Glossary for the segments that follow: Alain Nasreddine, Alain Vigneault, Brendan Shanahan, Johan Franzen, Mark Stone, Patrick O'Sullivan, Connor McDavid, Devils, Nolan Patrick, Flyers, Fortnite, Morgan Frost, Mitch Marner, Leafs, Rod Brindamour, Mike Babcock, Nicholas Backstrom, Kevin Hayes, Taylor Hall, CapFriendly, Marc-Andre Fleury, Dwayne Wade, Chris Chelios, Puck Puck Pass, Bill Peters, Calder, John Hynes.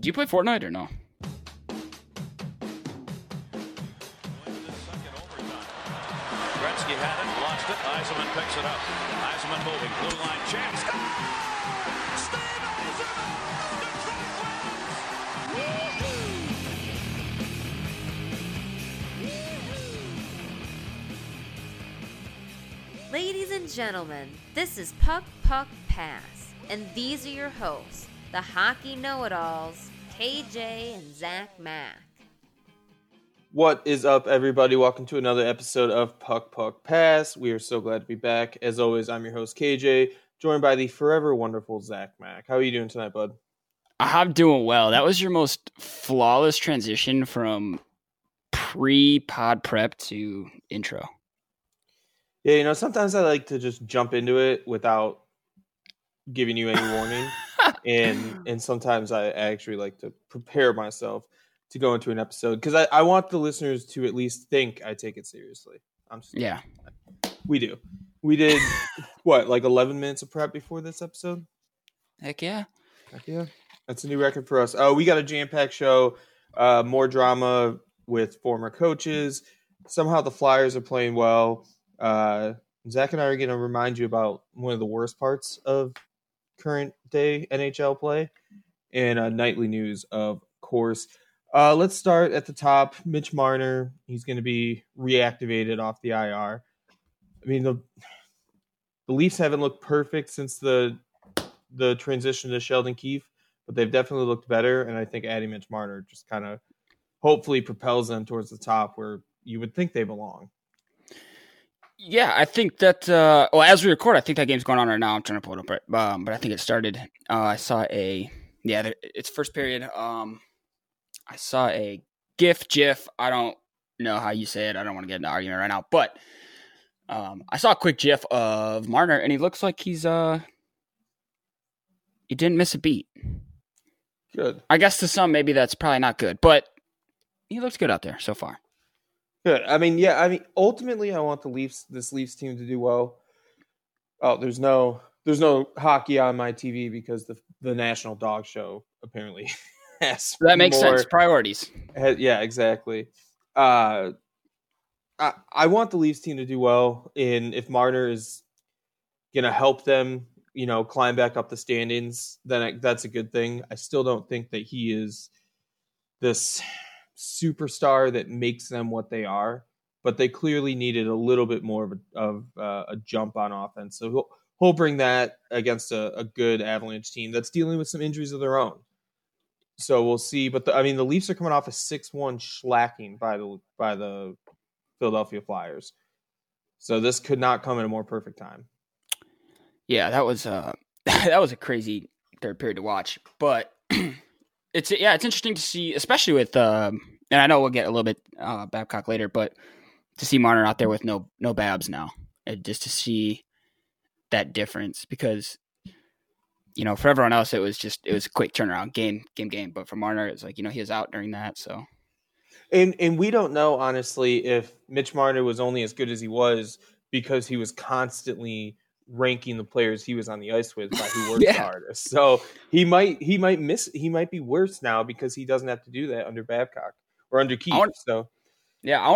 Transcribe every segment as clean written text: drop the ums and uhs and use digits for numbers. Do you play Fortnite or no? Gretzky had it, lost it. Yzerman picks it up. Yzerman moving, blue line chance. Goal! Steve Yzerman! Detroit wins! Woo-hoo! Woo-hoo! Ladies and gentlemen, this is Puck Puck Pass, and these are your hosts, the hockey know-it-alls, KJ and Zach Mack. What is up, everybody? Welcome to another episode of Puck Puck Pass. We are so glad to be back. As always, I'm your host, KJ, joined by the forever wonderful Zach Mack. How are you doing tonight, bud? I'm doing well. That was your most flawless transition from pre-pod prep to intro. Yeah, you know, sometimes I like to just jump into it without giving you any warning. And sometimes I actually like to prepare myself to go into an episode because I want the listeners to at least think I take it seriously. Yeah. We do. We did, what, like 11 minutes of prep before this episode? Heck yeah. Heck yeah. That's a new record for us. Oh, we got a jam-packed show, more drama with former coaches. Somehow the Flyers are playing well. Zach and I are going to remind you about one of the worst parts of current day NHL play and nightly news, of course. Let's start at the top. Mitch Marner, he's going to be reactivated off the IR. I mean, the Leafs haven't looked perfect since the transition to Sheldon Keefe, but they've definitely looked better, and I think adding Mitch Marner just kind of hopefully propels them towards the top where you would think they belong. Yeah, I think that as we record, I think that game's going on right now. I'm trying to pull it up, right? But I think it started. I saw it's first period. I saw a GIF. I don't know how you say it. I don't want to get into an argument right now. But I saw a quick GIF of Marner, and he looks like he didn't miss a beat. Good. I guess to some, maybe that's probably not good. But he looks good out there so far. Good. I mean, ultimately, I want this Leafs team to do well. Oh, there's no hockey on my TV because the national dog show apparently. Yes, that makes sense. Priorities. Yeah, exactly. I want the Leafs team to do well, and if Marner is going to help them, you know, climb back up the standings, then that's a good thing. I still don't think that he is this superstar that makes them what they are, but they clearly needed a little bit more of a jump on offense. So he'll bring that against a good Avalanche team that's dealing with some injuries of their own. So we'll see. But the Leafs are coming off a 6-1 shellacking by the Philadelphia Flyers. So this could not come at a more perfect time. Yeah, that was a crazy third period to watch. But it's interesting to see, especially with and I know we'll get a little bit Babcock later, but to see Marner out there with no Babs now, and just to see that difference, because you know, for everyone else, it was a quick turnaround game. But for Marner, it's like, you know, he was out during that. So, and we don't know honestly if Mitch Marner was only as good as he was because he was constantly ranking the players he was on the ice with by who worked the hardest. So he might be worse now because he doesn't have to do that under Babcock or under Keith. I want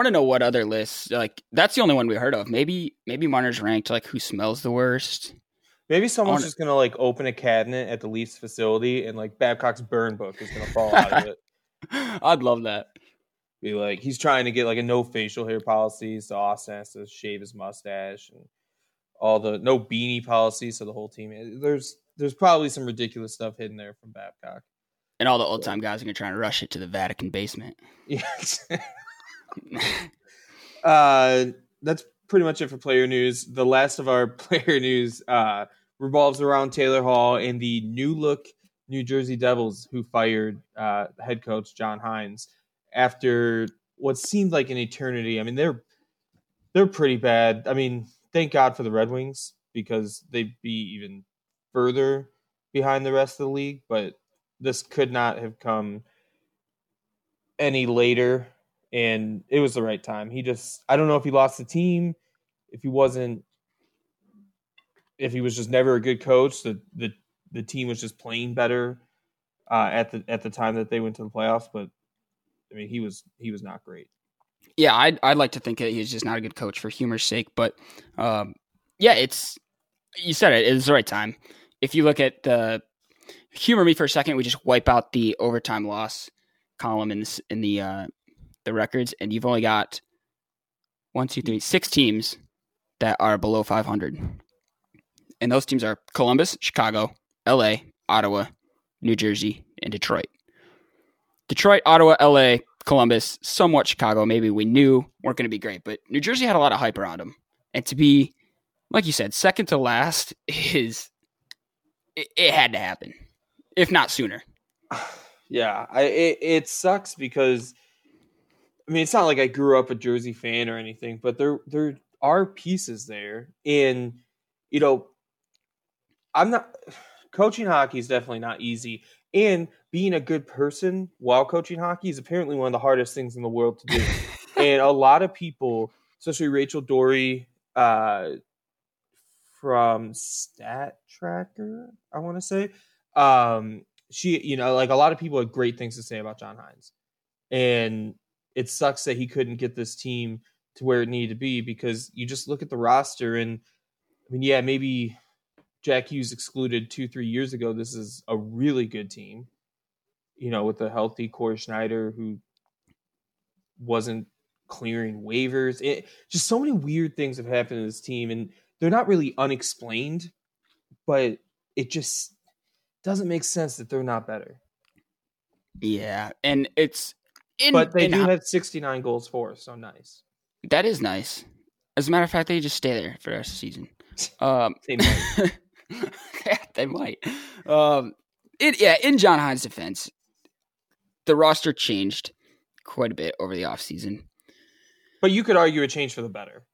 to know what other lists, like that's the only one we heard of. Maybe Marner's ranked like who smells the worst. Maybe someone's just going to, like, open a cabinet at the Leafs facility and, like, Babcock's burn book is going to fall out of it. I'd love that. Be like, he's trying to get, like, a no facial hair policy, so Austin has to shave his mustache, and all the no beanie policy, so the whole team. There's probably some ridiculous stuff hidden there from Babcock. And all the old-time guys are going to try and rush it to the Vatican basement. Yes. That's pretty much it for player news. The last of our player news revolves around Taylor Hall and the new look New Jersey Devils, who fired head coach John Hynes after what seemed like an eternity. I mean, they're pretty bad. I mean, thank God for the Red Wings because they'd be even further behind the rest of the league, but this could not have come any later. And it was the right time. He just, I don't know if he lost the team, if he was just never a good coach, the team was just playing better. at the time that they went to the playoffs. But I mean, he was not great. Yeah, I'd like to think that he's just not a good coach for humor's sake. But yeah, it's, you said it, it was the right time. If you look at the, humor me for a second, we just wipe out the overtime loss column in the records, and you've only got 6 teams that are below 500, and those teams are Columbus, Chicago, LA, Ottawa, New Jersey, and Detroit. Detroit, Ottawa, LA, Columbus, somewhat Chicago, maybe we knew weren't going to be great, but New Jersey had a lot of hype around them. And to be, like you said, second to last is, it had to happen, if not sooner. Yeah, it sucks because, I mean, it's not like I grew up a Jersey fan or anything, but there are pieces there. And, you know, coaching hockey is definitely not easy. And being a good person while coaching hockey is apparently one of the hardest things in the world to do. And a lot of people, especially Rachel Dory from Stat Tracker, I want to say, she, you know, like a lot of people had great things to say about John Hynes. And it sucks that he couldn't get this team to where it needed to be, because you just look at the roster and, I mean, yeah, maybe Jack Hughes excluded 2-3 years ago. This is a really good team, you know, with a healthy Corey Schneider who wasn't clearing waivers. Just so many weird things have happened to this team, and they're not really unexplained, but it just doesn't make sense that they're not better. Yeah, and it's... But they do have 69 goals for us, so nice. That is nice. As a matter of fact, they just stay there for the rest of the season. They might. Yeah, they might. In John Hynes' defense, the roster changed quite a bit over the offseason. But you could argue it changed for the better.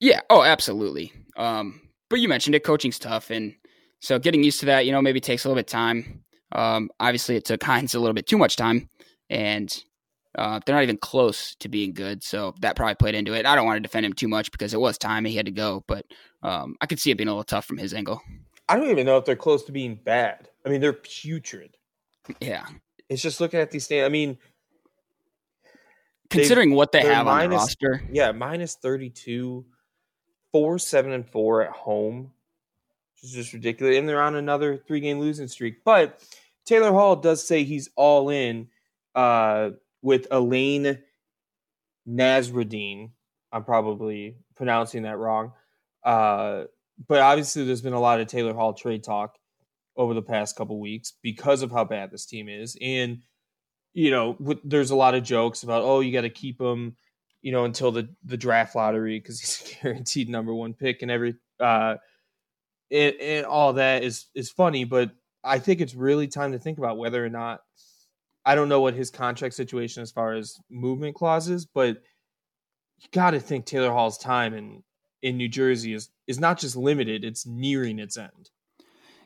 Yeah, oh, absolutely. But you mentioned it, coaching's tough, and so getting used to that, you know, maybe takes a little bit of time. Obviously, it took Hynes a little bit too much time, and... they're not even close to being good, so that probably played into it. I don't want to defend him too much because it was time and he had to go, but I could see it being a little tough from his angle. I don't even know if they're close to being bad. I mean, they're putrid. Yeah. It's just looking at these standings. I mean, considering what they have on the roster. Yeah, minus 32, 4-7-4 at home, which is just ridiculous. And they're on another 3-game losing streak. But Taylor Hall does say he's all in, with Alain Nasreddine. I'm probably pronouncing that wrong. But obviously there's been a lot of Taylor Hall trade talk over the past couple weeks because of how bad this team is. And, you know, there's a lot of jokes about, oh, you got to keep him, you know, until the draft lottery because he's a guaranteed #1 pick and every and all that is funny. But I think it's really time to think about whether or not, I don't know what his contract situation as far as movement clauses, but you got to think Taylor Hall's time in New Jersey is not just limited, it's nearing its end.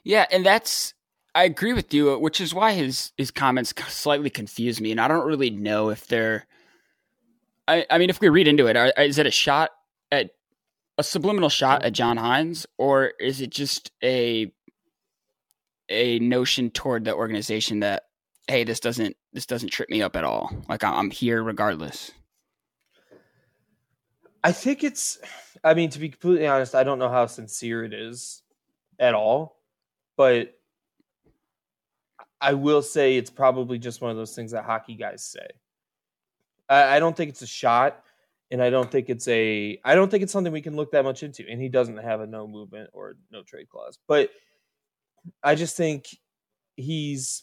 Yeah, and that's, I agree with you, which is why his comments slightly confuse me, and I don't really know if they're, I mean, if we read into it, is it a shot at, a subliminal shot at John Hynes, or is it just a notion toward the organization that, hey, this doesn't trip me up at all. Like I'm here regardless. I think it's, I mean, to be completely honest, I don't know how sincere it is at all, but I will say it's probably just one of those things that hockey guys say. I don't think it's a shot, and I don't think it's something we can look that much into. And he doesn't have a no movement or no trade clause, but I just think he's,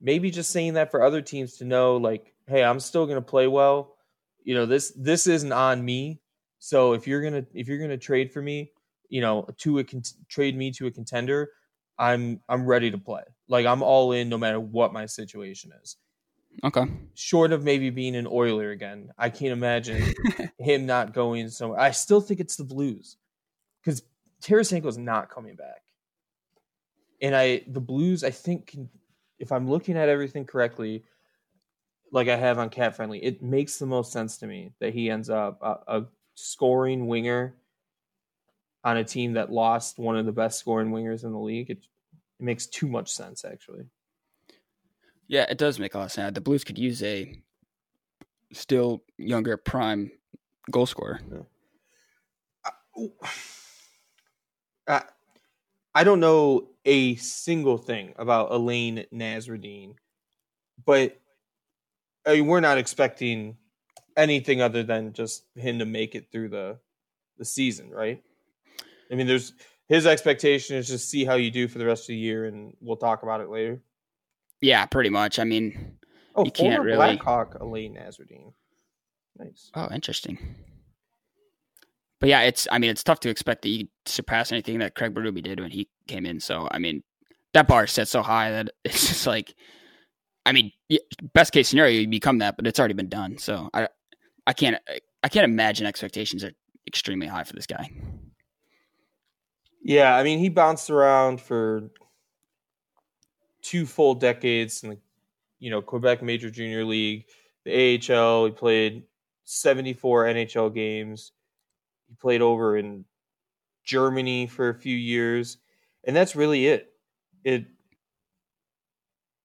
maybe just saying that for other teams to know, like, hey, I'm still going to play well. You know, this isn't on me. So if you're gonna trade for me, you know, trade me to a contender, I'm ready to play. Like I'm all in, no matter what my situation is. Okay. Short of maybe being an Oiler again, I can't imagine him not going somewhere. I still think it's the Blues because Tarasenko is not coming back, and the Blues I think can. If I'm looking at everything correctly, like I have on CapFriendly, it makes the most sense to me that he ends up a scoring winger on a team that lost one of the best scoring wingers in the league. It makes too much sense, actually. Yeah, it does make a lot of sense. The Blues could use a still younger prime goal scorer. Yeah. I don't know a single thing about Alain Nasreddine, but I mean, we're not expecting anything other than just him to make it through the season, right? I mean, there's his expectation is just see how you do for the rest of the year, and we'll talk about it later. Yeah, pretty much. I mean, you can't really. Blackhawk Alain Nasreddine. Nice. Oh, interesting. But yeah, it's tough to expect that you surpass anything that Craig Berube did when he came in. So, I mean, that bar is set so high that it's just like, I mean, best case scenario, you become that, but it's already been done. So I can't imagine expectations are extremely high for this guy. Yeah. I mean, he bounced around for 2 full decades in the, Quebec Major Junior League, the AHL. He played 74 NHL games. He played over in Germany for a few years, and that's really it.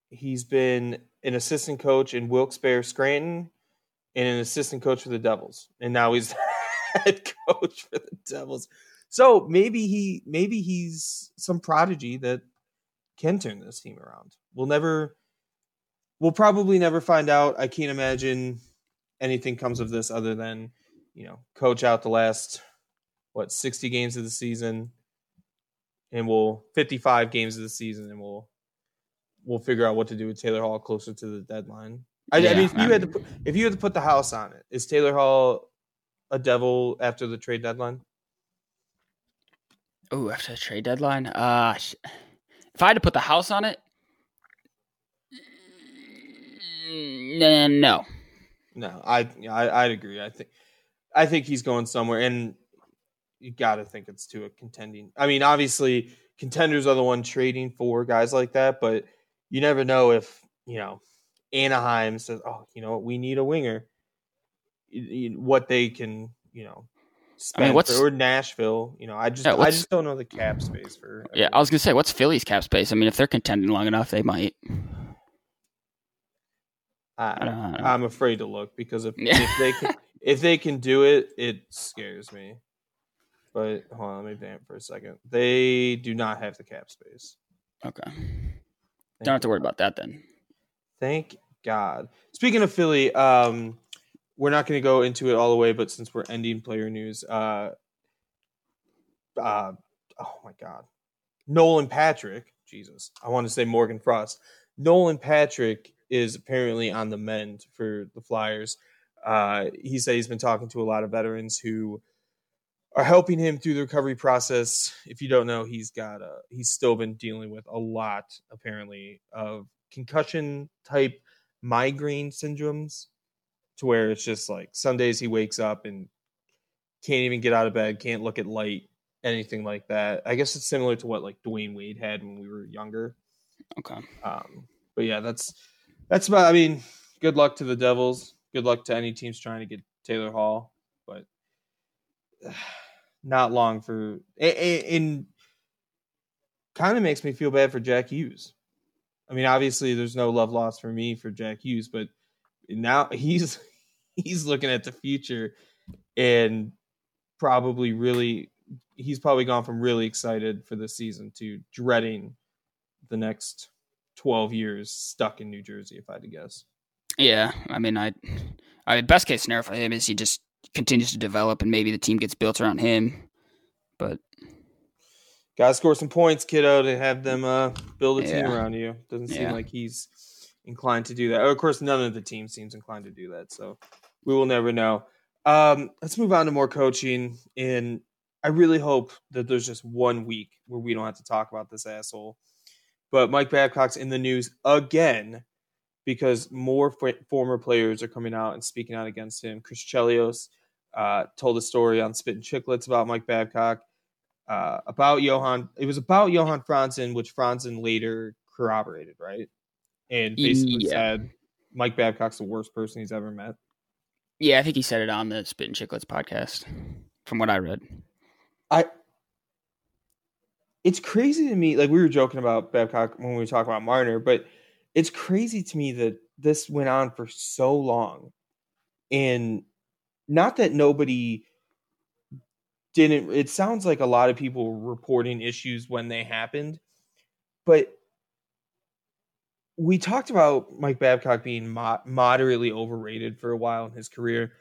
He's been an assistant coach in Wilkes-Barre Scranton and an assistant coach for the Devils, and now he's head coach for the Devils. So maybe he's some prodigy that can turn this team around. We'll probably never find out. I can't imagine anything comes of this other than, coach out the last, 60 games of the season, and 55 games of the season, and we'll figure out what to do with Taylor Hall closer to the deadline. If you had to put the house on it, is Taylor Hall a Devil after the trade deadline? Oh, after the trade deadline? If I had to put the house on it, no. No, I'd agree. I think he's going somewhere, and you got to think it's to a contending. I mean, obviously, contenders are the one trading for guys like that, but you never know if, Anaheim says, oh, we need a winger, what they can, spend or Nashville. I just don't know the cap space for everyone. Yeah, I was going to say, what's Philly's cap space? I mean, if they're contending long enough, they might. I'm afraid to look because if they can do it, it scares me. But hold on, let me vamp for a second. They do not have the cap space. Okay. Don't have to worry about that then. Thank God. Speaking of Philly, we're not going to go into it all the way, but since we're ending player news, oh my God. Nolan Patrick. Jesus. I want to say Morgan Frost. Nolan Patrick is apparently on the mend for the Flyers. He said he's been talking to a lot of veterans who are helping him through the recovery process. If you don't know, he's still been dealing with a lot, apparently, of concussion-type migraine syndromes, to where it's just like some days he wakes up and can't even get out of bed, can't look at light, anything like that. I guess it's similar to what Dwayne Wade had when we were younger. Okay. But yeah, that's about. I mean, good luck to the Devils. Good luck to any teams trying to get Taylor Hall, but not long for. And kind of makes me feel bad for Jack Hughes. I mean, obviously, there's no love lost for me for Jack Hughes, but now he's looking at the future and he's probably gone from really excited for this season to dreading the next 12 years stuck in New Jersey, if I had to guess. Yeah, I mean, I best case scenario for him is he just continues to develop and maybe the team gets built around him. But gotta score some points, kiddo, to have them build a team around you. Doesn't seem like he's inclined to do that. Of course, none of the team seems inclined to do that, so we will never know. Let's move on to more coaching, and I really hope that there's just one week where we don't have to talk about this asshole. But Mike Babcock's in the news again because more former players are coming out and speaking out against him. Chris Chelios told a story on Spit and Chicklets about Mike Babcock, about Johan. It was about Johan Franzen, which Franzen later corroborated, right? And basically said Mike Babcock's the worst person he's ever met. Yeah, I think he said it on the Spit and Chicklets podcast, from what I read. It's crazy to me. We were joking about Babcock when we were talking about Marner, but It's crazy to me that this went on for so long. And not that nobody didn't, it sounds like a lot of people were reporting issues when they happened, but we talked about Mike Babcock being moderately overrated for a while in his career.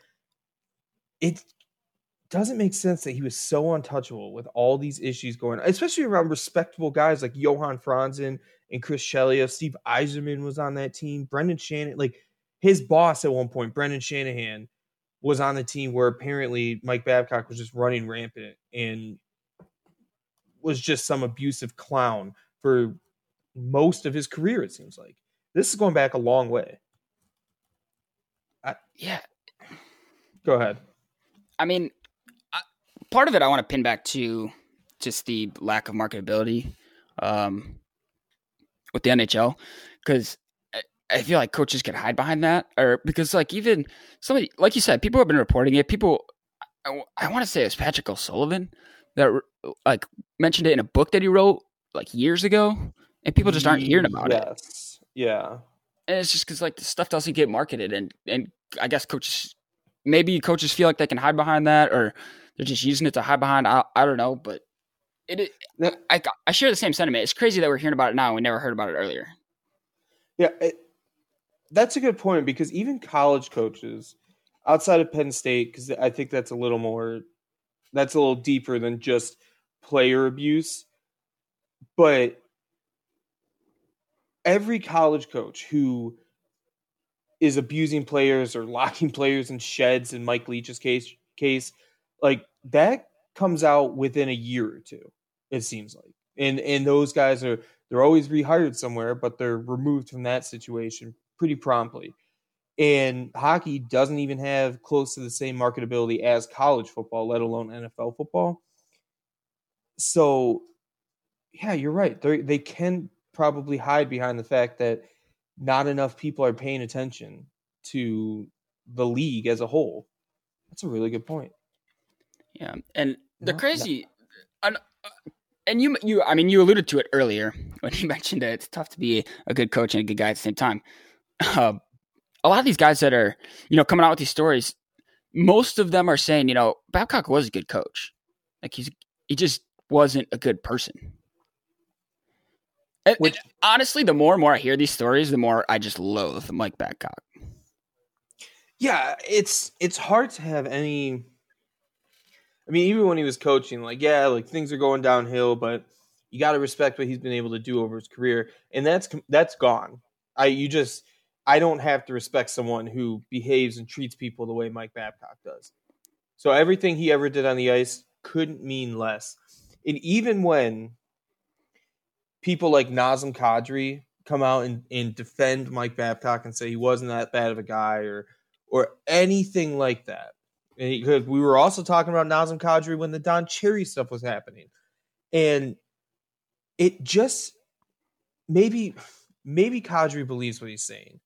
It doesn't make sense that he was so untouchable with all these issues going on, especially around respectable guys like Johan Franzen and Chris Chelios. Steve Yzerman was on that team. Brendan Shanahan, like his boss at one point, Brendan Shanahan, was on the team where apparently Mike Babcock was just running rampant and was just some abusive clown for most of his career, it seems like. This is going back a long way. Yeah. Go ahead. I mean, part of it I want to pin back to just the lack of marketability with the NHL, because I feel like coaches can hide behind that, or because like even somebody, like you said, people have been reporting it. People, I want to say it was Patrick O'Sullivan that like mentioned it in a book that he wrote like years ago, and people just aren't hearing about it. Yeah. And it's just because like the stuff doesn't get marketed, and I guess maybe coaches feel like they can hide behind that, or they're just using it to hide behind. I don't know, but I share the same sentiment. It's crazy that we're hearing about it now and we never heard about it earlier. Yeah. That's a good point, because even college coaches outside of Penn State, because I think that's a little deeper than just player abuse. But every college coach who is abusing players or locking players in sheds, in Mike Leach's case, like that comes out within a year or two, it seems like. And those guys they're always rehired somewhere, but they're removed from that situation pretty promptly. And hockey doesn't even have close to the same marketability as college football, let alone NFL football. So yeah, you're right. They can probably hide behind the fact that not enough people are paying attention to the league as a whole. That's a really good point. Yeah. And the crazy, and you alluded to it earlier when you mentioned that it's tough to be a good coach and a good guy at the same time. A lot of these guys that are, coming out with these stories, most of them are saying, Babcock was a good coach. Like he just wasn't a good person. And honestly, the more and more I hear these stories, the more I just loathe Mike Babcock. Yeah. It's hard to have any, even when he was coaching, things are going downhill, but you got to respect what he's been able to do over his career. And that's gone. I don't have to respect someone who behaves and treats people the way Mike Babcock does. So everything he ever did on the ice couldn't mean less. And even when people like Nazem Kadri come out and defend Mike Babcock and say he wasn't that bad of a guy or anything like that. Because we were also talking about Nazem Kadri when the Don Cherry stuff was happening. And it just maybe Kadri believes what he's saying.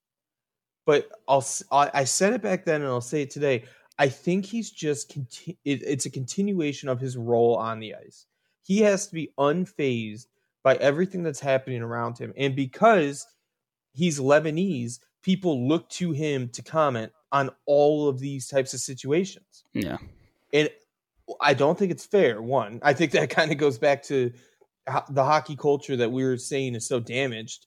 But I said it back then and I'll say it today. I think he's just it's a continuation of his role on the ice. He has to be unfazed by everything that's happening around him. And because he's Lebanese, people look to him to comment on all of these types of situations. Yeah. And I don't think it's fair. One, I think that kind of goes back to the hockey culture that we were saying is so damaged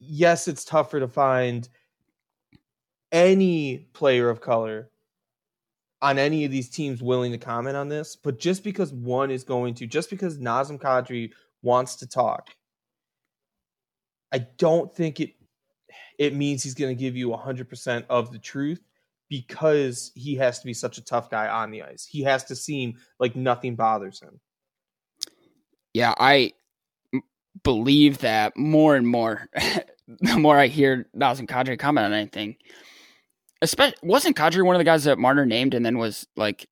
yes, it's tougher to find any player of color on any of these teams willing to comment on this, but just because Nazem Kadri wants to talk, I don't think it means he's going to give you 100% of the truth, because he has to be such a tough guy on the ice. He has to seem like nothing bothers him. Yeah, I believe that more and more, the more I hear Nazem Kadri comment on anything. Wasn't Kadri one of the guys that Marner named and then was like...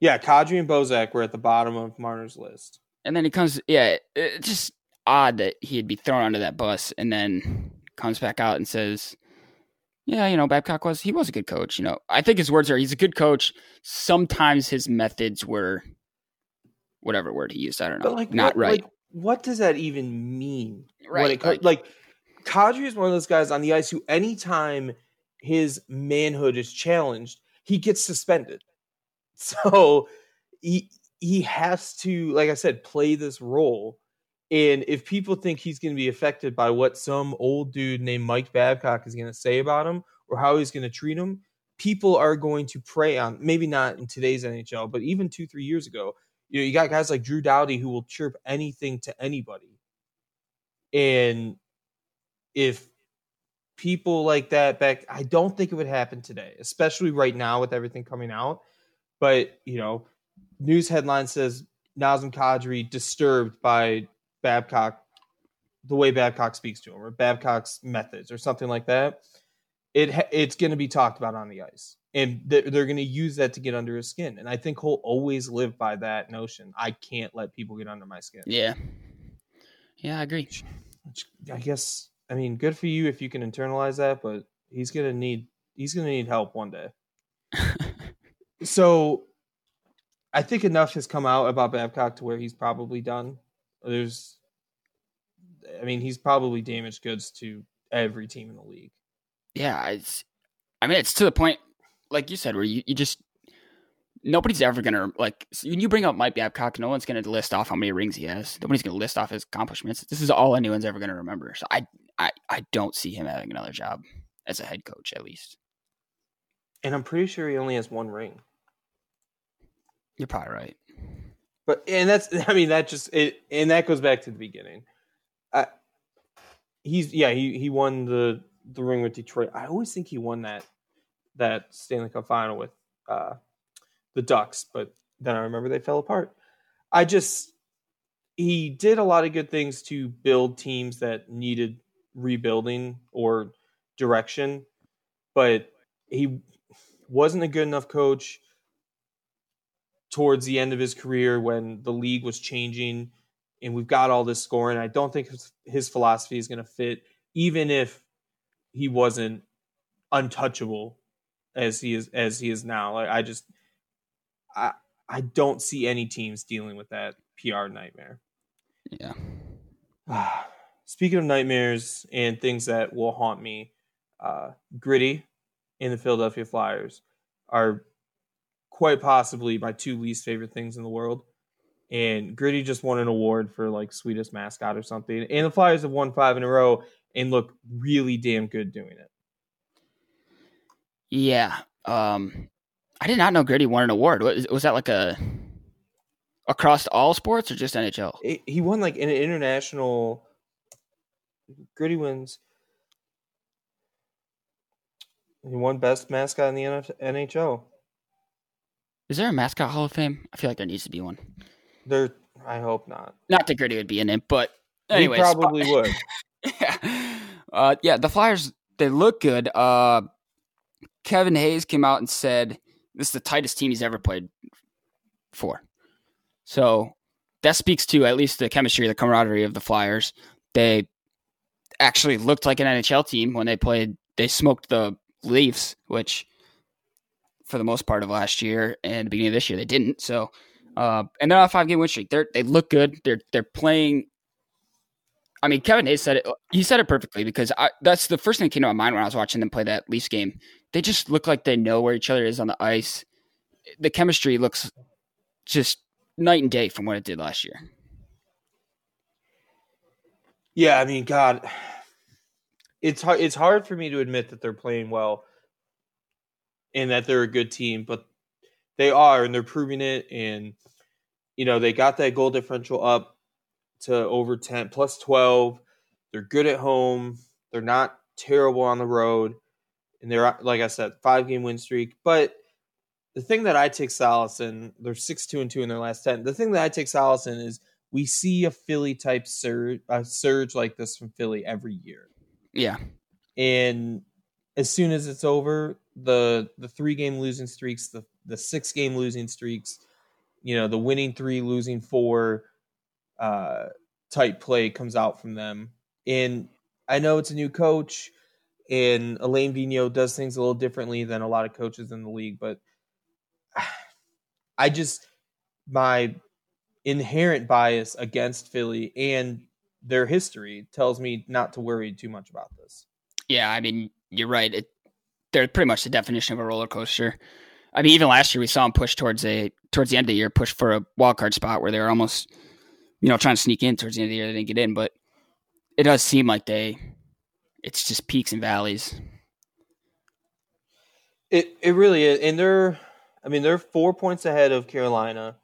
Yeah, Kadri and Bozak were at the bottom of Marner's list. And then he comes... Yeah, it's just odd that he'd be thrown under that bus and then comes back out and says, yeah, Babcock was a good coach. I think his words are, he's a good coach. Sometimes his methods were, whatever word he used, I don't know, not right. Like, what does that even mean? Right. When it comes, like Kadri is one of those guys on the ice who anytime his manhood is challenged, he gets suspended. So he has to, like I said, play this role. And if people think he's going to be affected by what some old dude named Mike Babcock is going to say about him or how he's going to treat him, people are going to prey on, maybe not in today's NHL, but even 2-3 years ago, you know, you got guys like Drew Doughty who will chirp anything to anybody. And if people like that back, I don't think it would happen today, especially right now with everything coming out. But, you know, news headline says Nazem Kadri disturbed by Babcock, the way Babcock speaks to him or Babcock's methods or something like that. It's going to be talked about on the ice, and they're going to use that to get under his skin. And I think he'll always live by that notion. I can't let people get under my skin. Yeah. Yeah, I agree. I guess, I mean, good for you if you can internalize that, but he's going to need help one day. So I think enough has come out about Babcock to where he's probably done. He's probably damaged goods to every team in the league. Yeah, it's to the point, like you said, where you just nobody's ever gonna like. When you bring up Mike Babcock, no one's gonna list off how many rings he has. Nobody's gonna list off his accomplishments. This is all anyone's ever gonna remember. So I don't see him having another job as a head coach, at least. And I'm pretty sure he only has one ring. You're probably right. But that goes back to the beginning. He won the ring with Detroit. I always think he won that Stanley Cup final with the Ducks, but then I remember they fell apart. He did a lot of good things to build teams that needed rebuilding or direction, but he wasn't a good enough coach towards the end of his career when the league was changing and we've got all this scoring. I don't think his philosophy is going to fit, even if he wasn't untouchable as he is now. Like I don't see any teams dealing with that PR nightmare. Yeah. Speaking of nightmares and things that will haunt me, Gritty and the Philadelphia Flyers are quite possibly my two least favorite things in the world. And Gritty just won an award for like sweetest mascot or something. And the Flyers have won 5 in a row and look really damn good doing it. Yeah. I did not know Gritty won an award. Was that like across all sports or just NHL? He won like an international. Gritty wins. He won best mascot in the NHL. Is there a mascot Hall of Fame? I feel like there needs to be one. I hope not. Not that Gritty would be in it, but anyway, probably would. Yeah. The Flyers, they look good. Kevin Hayes came out and said this is the tightest team he's ever played for. So that speaks to at least the chemistry, the camaraderie of the Flyers. They actually looked like an NHL team when they played. They smoked the Leafs, which for the most part of last year and the beginning of this year, they didn't. So, and they're on a 5-game win streak. They look good. They're playing. I mean, Kevin Hayes said it. He said it perfectly because that's the first thing that came to my mind when I was watching them play that Leafs game. They just look like they know where each other is on the ice. The chemistry looks just night and day from what it did last year. Yeah, I mean, God, it's hard for me to admit that they're playing well and that they're a good team, but they are, and they're proving it. And you know, they got that goal differential up to over 10, plus 12. They're good at home. They're not terrible on the road. And they're, like I said, 5-game win streak. But the thing that I take solace in, they're 6-2-2 in their last 10. The thing that I take solace in is we see a Philly-type surge like this from Philly every year. Yeah. And as soon as it's over, the 3-game losing streaks, the 6-game losing streaks, you know, the winning 3, losing 4, type play comes out from them. And I know it's a new coach, and Alain Vigneault does things a little differently than a lot of coaches in the league, but my inherent bias against Philly and their history tells me not to worry too much about this. Yeah, I mean, you're right. They're pretty much the definition of a roller coaster. I mean, even last year we saw them push towards the end of the year, push for a wild card spot where they were almost, you know, trying to sneak in towards the end of the year. They didn't get in, but it does seem like it's just peaks and valleys. It really is. And they're 4 points ahead of Carolina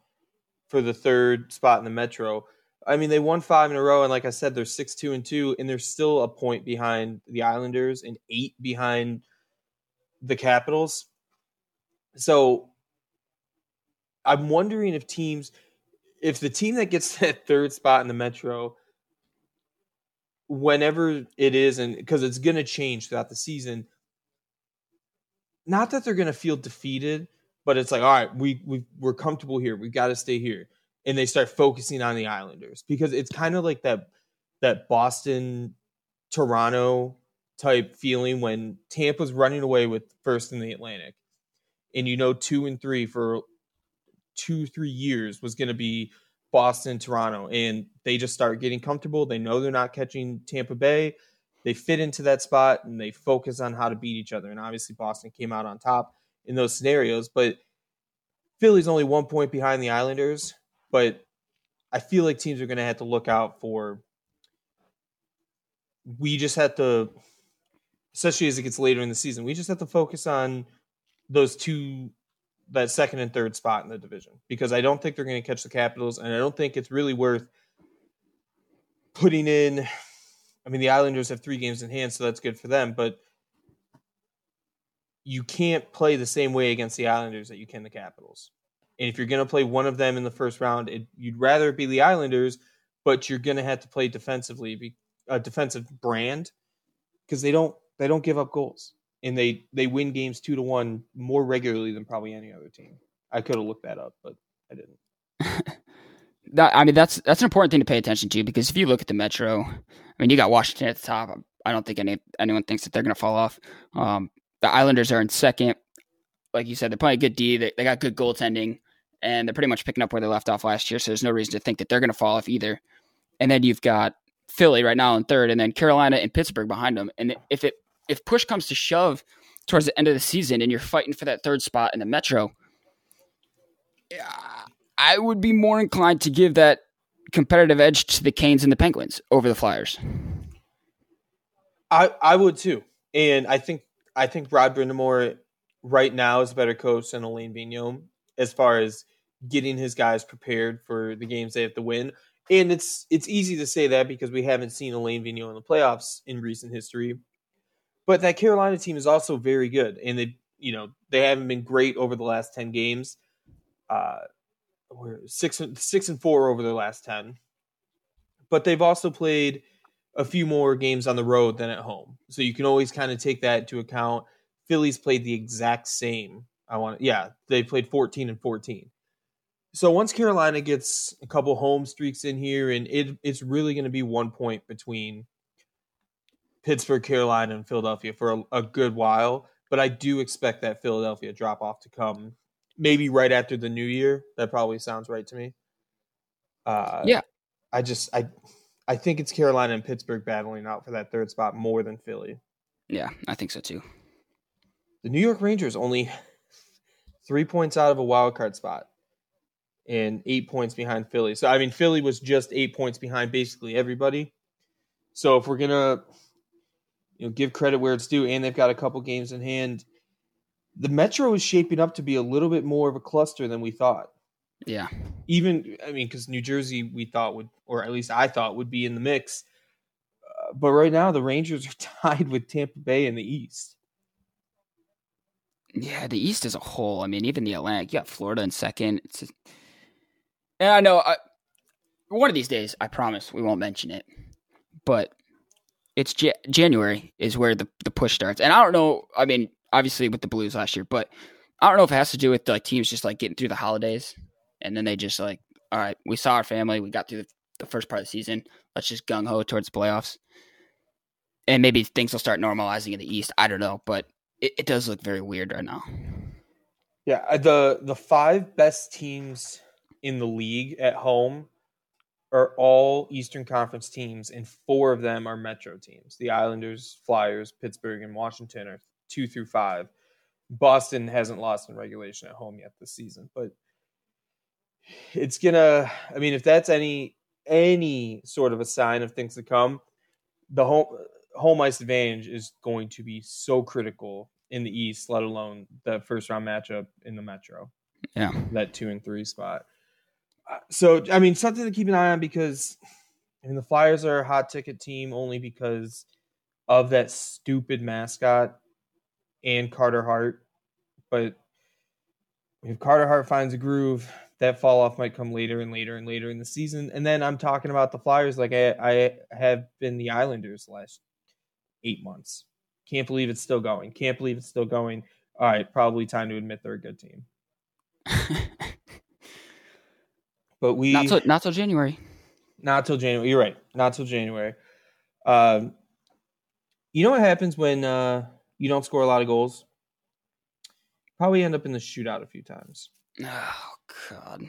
for the third spot in the Metro. I mean, they won 5 in a row, and like I said, they're 6-2-2, and they're still a point behind the Islanders and 8 behind the Capitals. So I'm wondering if the team that gets that third spot in the Metro, whenever it is, and because it's going to change throughout the season, not that they're going to feel defeated, but it's like, all right, we're comfortable here. We've got to stay here. And they start focusing on the Islanders, because it's kind of like that Boston, Toronto type feeling when Tampa's running away with first in the Atlantic, and 2 and 3 for 2-3 years was going to be Boston, Toronto, and they just start getting comfortable. They know they're not catching Tampa Bay. They fit into that spot and they focus on how to beat each other. And obviously Boston came out on top in those scenarios, but Philly's only 1 point behind the Islanders. But I feel like teams are going to have to look out for, we just have to, especially as it gets later in the season, we just have to focus on those two, that second and third spot in the division, because I don't think they're going to catch the Capitals, and I don't think it's really worth putting in. I mean, the Islanders have 3 games in hand, so that's good for them, but you can't play the same way against the Islanders that you can the Capitals. And if you're going to play one of them in the first round, you'd rather it be the Islanders, but you're going to have to play defensively, be a defensive brand, because they don't give up goals, and they win games 2-1 more regularly than probably any other team. I could have looked that up, but I didn't. That's an important thing to pay attention to, because if you look at the Metro, I mean, you got Washington at the top. I don't think anyone thinks that they're going to fall off. The Islanders are in second. Like you said, they're playing a good D. They got good goaltending, and they're pretty much picking up where they left off last year, so there's no reason to think that they're going to fall off either. And then you've got Philly right now in third, and then Carolina and Pittsburgh behind them. And if push comes to shove towards the end of the season and you're fighting for that third spot in the Metro, I would be more inclined to give that competitive edge to the Canes and the Penguins over the Flyers. I would too. And I think Rod Brindamore right now is a better coach than Alain Vigneault as far as getting his guys prepared for the games they have to win. And it's easy to say that because we haven't seen Alain Vigneault in the playoffs in recent history. But that Carolina team is also very good, and they haven't been great over the last 10 games. We're 6-4 over their last 10, but they've also played a few more games on the road than at home, so you can always kind of take that into account. Philly's played the exact same. They played 14-14. So once Carolina gets a couple home streaks in here, and it's really going to be 1 point between Pittsburgh, Carolina, and Philadelphia for a good while. But I do expect that Philadelphia drop-off to come maybe right after the new year. That probably sounds right to me. Yeah. I think it's Carolina and Pittsburgh battling out for that third spot more than Philly. Yeah, I think so too. The New York Rangers only 3 points out of a wild card spot and 8 points behind Philly. So, I mean, Philly was just 8 points behind basically everybody. So if we're going to give credit where it's due, and they've got a couple games in hand, the Metro is shaping up to be a little bit more of a cluster than we thought. Yeah. Because New Jersey we thought would, or at least I thought would be in the mix. But right now the Rangers are tied with Tampa Bay in the East. Yeah, the East as a whole. I mean, even the Atlantic, you got Florida in second. And I know one of these days, I promise we won't mention it, but it's January is where the push starts. And I don't know, I mean, obviously with the Blues last year, but I don't know if it has to do with like teams just like getting through the holidays and then they just like, all right, we saw our family, we got through the first part of the season, let's just gung-ho towards playoffs. And maybe things will start normalizing in the East. I don't know, but it does look very weird right now. Yeah, the 5 best teams in the league at home are all Eastern Conference teams, and four of them are Metro teams. The Islanders, Flyers, Pittsburgh, and Washington are 2 through 5. Boston hasn't lost in regulation at home yet this season, but it's gonna, I mean, if that's any sort of a sign of things to come, the home ice advantage is going to be so critical in the East, let alone the first round matchup in the Metro. Yeah. That 2 and 3 spot. So, I mean, something to keep an eye on, because I mean, the Flyers are a hot ticket team only because of that stupid mascot and Carter Hart. But if Carter Hart finds a groove, that fall off might come later and later and later in the season. And then I'm talking about the Flyers like I have been the Islanders the last 8 months. Can't believe it's still going. Can't believe it's still going. All right, probably time to admit they're a good team. But we not till January. Not till January. You're right. Not till January. You know what happens when you don't score a lot of goals? Probably end up in the shootout a few times. Oh God!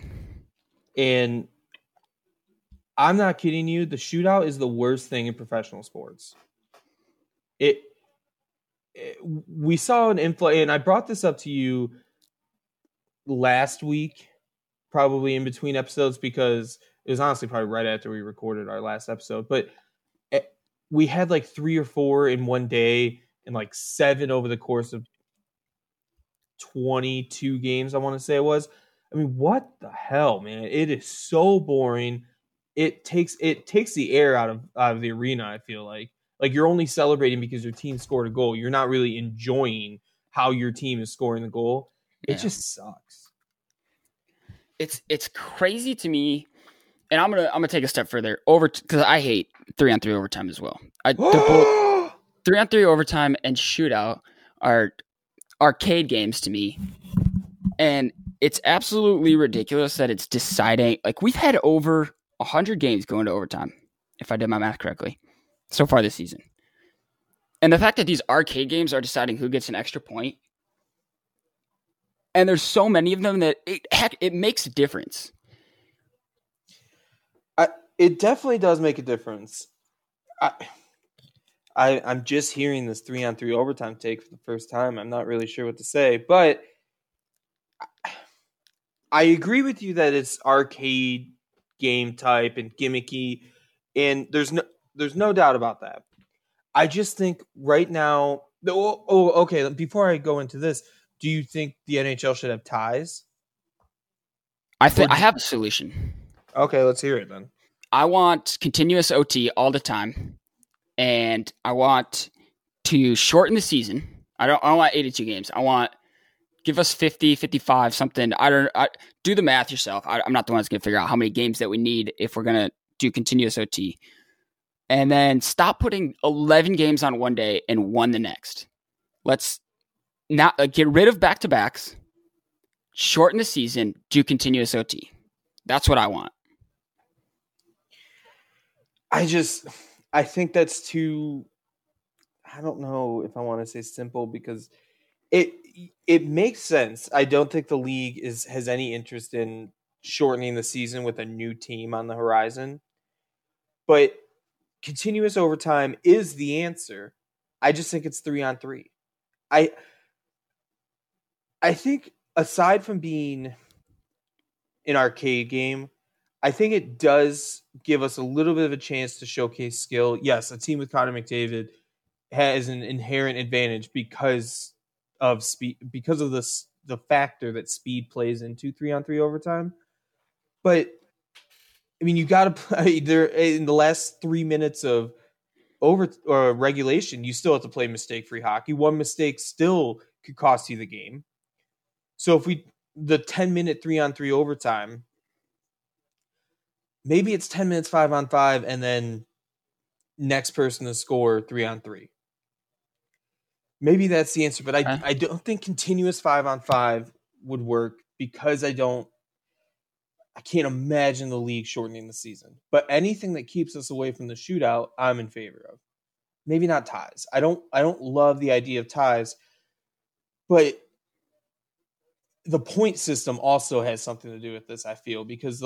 And I'm not kidding you. The shootout is the worst thing in professional sports. We saw an influx, and I brought this up to you last week, probably in between episodes, because it was honestly probably right after we recorded our last episode. But we had like 3 or 4 in one day, and like 7 over the course of 22 games, I want to say it was. I mean, what the hell, man? It is so boring. It takes the air out of the arena, I feel like. Like, you're only celebrating because your team scored a goal. You're not really enjoying how your team is scoring the goal. Yeah. It just sucks. It's crazy to me. And I'm gonna take a step further over, because I hate 3-on-3 overtime as well. 3-on-3 overtime and shootout are arcade games to me, and it's absolutely ridiculous that it's deciding. Like, we've had over 100 games going to overtime, if I did my math correctly, so far this season. And the fact that these arcade games are deciding who gets an extra point, and there's so many of them that it makes a difference. It definitely does make a difference. I'm just hearing this 3-on-3 overtime take for the first time. I'm not really sure what to say, but I agree with you that it's arcade game type and gimmicky, and there's no doubt about that. I just think right now. Oh, okay. Before I go into this, do you think the NHL should have ties? I think I have a solution. Okay, let's hear it then. I want continuous OT all the time. And I want to shorten the season. I don't want 82 games. I want, give us 50, 55, something. Do the math yourself. I'm not the one that's going to figure out how many games that we need if we're going to do continuous OT. And then stop putting 11 games on one day and 1 the next. Let's not get rid of back-to-backs, shorten the season, do continuous OT. That's what I want. I think that's too, I don't know if I want to say simple, because it makes sense. I don't think the league has any interest in shortening the season with a new team on the horizon. But continuous overtime is the answer. I just think it's 3-on-3. I think, aside from being an arcade game, I think it does give us a little bit of a chance to showcase skill. Yes, a team with Connor McDavid has an inherent advantage because of speed, because of the factor that speed plays into 3-on-3 overtime. But I mean, you got to play there in the last 3 minutes of regulation. You still have to play mistake-free hockey. One mistake still could cost you the game. So if the 10-minute 3-on-3 overtime. Maybe it's 10 minutes 5-on-5, and then next person to score 3-on-3. Maybe that's the answer, but I don't think continuous 5-on-5 would work, because I can't imagine the league shortening the season. But anything that keeps us away from the shootout, I'm in favor of. Maybe not ties. I don't love the idea of ties, but the point system also has something to do with this, I feel, because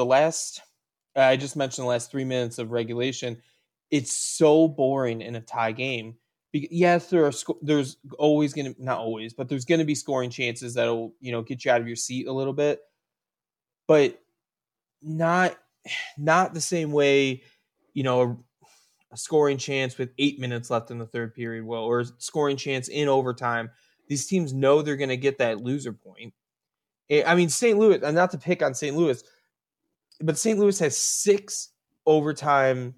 I just mentioned the last 3 minutes of regulation. It's so boring in a tie game. Yes, there's always going to, not always, but there's going to be scoring chances that'll, get you out of your seat a little bit, but not the same way, a scoring chance with 8 minutes left in the third period or a scoring chance in overtime. These teams know they're going to get that loser point. I mean, St. Louis, and not to pick on St. Louis, but St. Louis has 6 overtime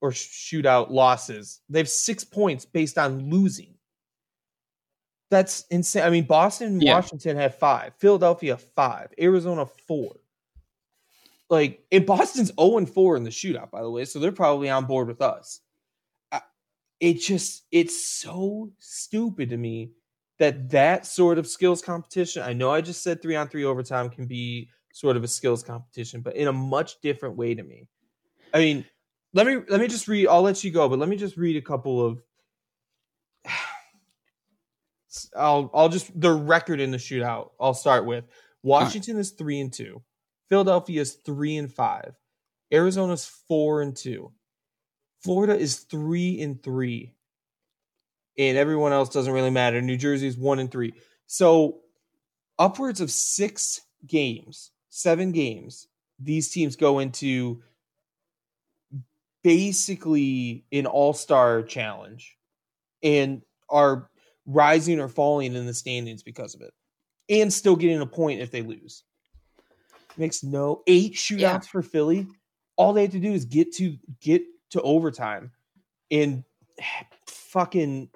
or shootout losses. They have 6 points based on losing. That's insane. I mean, Boston and Washington have 5. Philadelphia 5. Arizona 4. Boston's 0-4 in the shootout, by the way, so they're probably on board with us. It's so stupid to me that sort of skills competition, I know I just said 3-on-3 overtime can be sort of a skills competition, but in a much different way to me. I mean, let me just read, I'll let you go, but let me just read a couple of, I'll just, the record in the shootout, I'll start with. Washington is 3-2. Philadelphia is 3-5. Arizona's 4-2. Florida is 3-3. And everyone else doesn't really matter. New Jersey is 1-3. So upwards of 7 games, these teams go into basically an all-star challenge and are rising or falling in the standings because of it and still getting a point if they lose. Makes no 8 shootouts for Philly. All they have to do is get to overtime, and fucking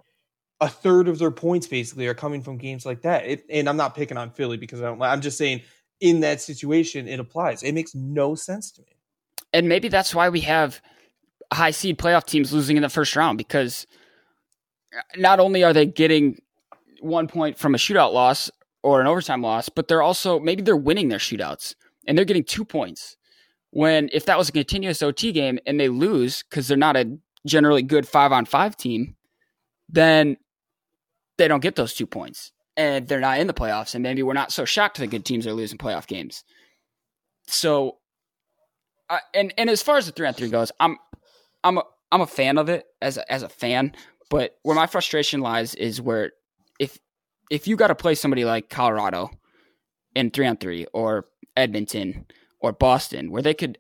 a third of their points basically are coming from games like that. And I'm not picking on Philly because I'm just saying in that situation it applies. It makes no sense to me. And maybe that's why we have high seed playoff teams losing in the first round, because not only are they getting 1 point from a shootout loss or an overtime loss, but they're also, maybe they're winning their shootouts and they're getting 2 points. When if that was a continuous OT game and they lose because they're not a generally good 5-on-5 team, then they don't get those 2 points and they're not in the playoffs. And maybe we're not so shocked that good teams are losing playoff games. So, and as far as the 3-on-3 goes, I'm a fan of it as a fan, but where my frustration lies is where if you got to play somebody like Colorado in 3-on-3 or Edmonton or Boston, where they could,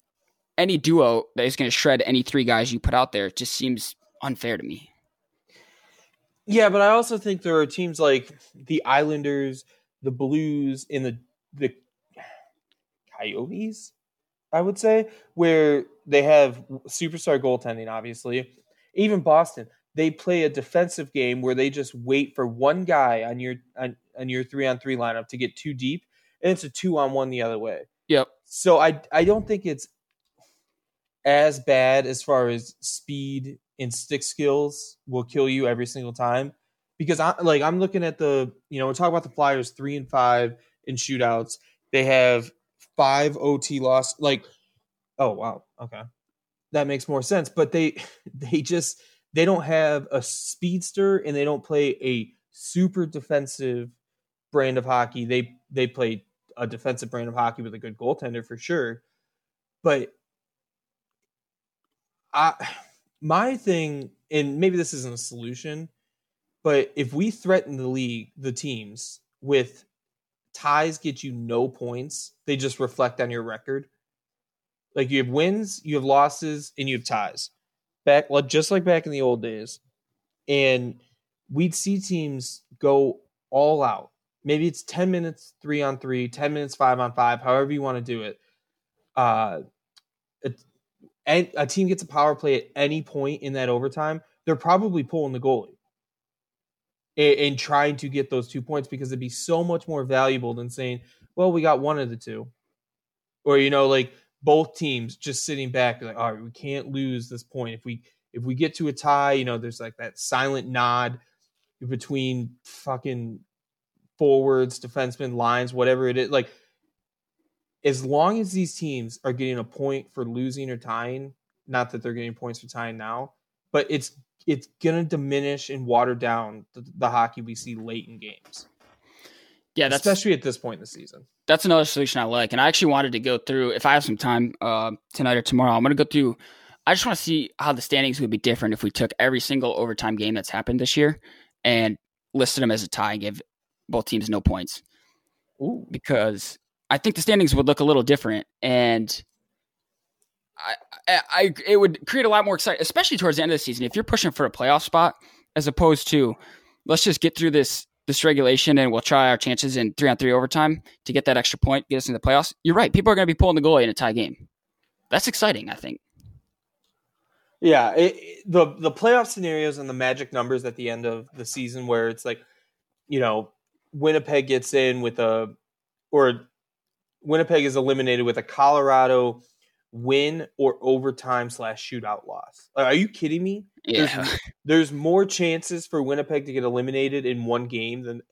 any duo that is going to shred any 3 guys you put out there just seems unfair to me. Yeah, but I also think there are teams like the Islanders, the Blues, and the Coyotes, I would say, where they have superstar goaltending, obviously. Even Boston, they play a defensive game where they just wait for one guy on your 3-on-3 lineup to get too deep, and it's a 2-on-1 the other way. Yep. So I don't think it's as bad as far as speed and stick skills will kill you every single time, because I'm looking at the, we're talking about the Flyers 3-5 in shootouts. They have 5 OT loss. Oh wow. Okay. That makes more sense. But they don't have a speedster and they don't play a super defensive brand of hockey. They play a defensive brand of hockey with a good goaltender for sure. But my thing, and maybe this isn't a solution, but if we threaten the teams with ties get you no points, they just reflect on your record. You have wins, you have losses, and you have ties. Just like back in the old days. And we'd see teams go all out. Maybe it's 10 minutes 3-on-3, 10 minutes 5-on-5, however you want to do it. A team gets a power play at any point in that overtime, they're probably pulling the goalie and trying to get those 2 points, because it'd be so much more valuable than saying, well, we got one of the two. Or, both teams just sitting back like, all right, we can't lose this point. If we get to a tie, there's that silent nod between fucking forwards, defensemen, lines, whatever it is. As long as these teams are getting a point for losing or tying, not that they're getting points for tying now, but it's going to diminish and water down the hockey we see late in games. Yeah, that's, especially at this point in the season. That's another solution I like. And I actually wanted to go through, if I have some time tonight or tomorrow, I'm going to go through. I just want to see how the standings would be different if we took every single overtime game that's happened this year and listed them as a tie and gave both teams no points. Ooh. Because I think the standings would look a little different. And I it would create a lot more excitement, especially towards the end of the season. If you're pushing for a playoff spot, as opposed to let's just get through this regulation and we'll try our chances in 3-on-3 overtime to get that extra point, get us in the playoffs. You're right. People are going to be pulling the goalie in a tie game. That's exciting, I think. Yeah. The playoff scenarios and the magic numbers at the end of the season where it's like, you know, Winnipeg gets in with Winnipeg is eliminated with a Colorado win or overtime/shootout loss. Are you kidding me? Yeah. There's more chances for Winnipeg to get eliminated in one game than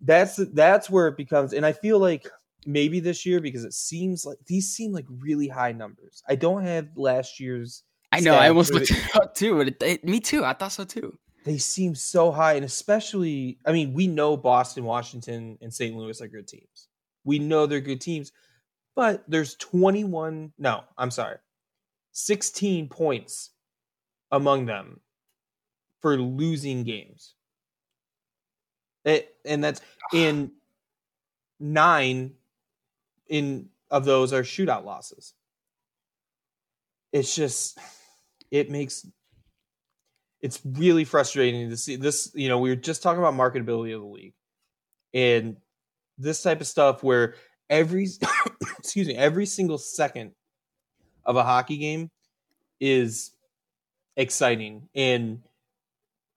that's where it becomes. And I feel like maybe this year, because it seems like these seem like really high numbers. I don't have last year's. I know. I almost looked it up too. But me too. I thought so too. They seem so high. And especially, I mean, we know Boston, Washington, and St. Louis are good teams. We know they're good teams. But there's 16 points among them for losing games. And that's in 9 of those are shootout losses. It's just, it's really frustrating to see this. You know, we were just talking about marketability of the league and this type of stuff where every single second of a hockey game is exciting and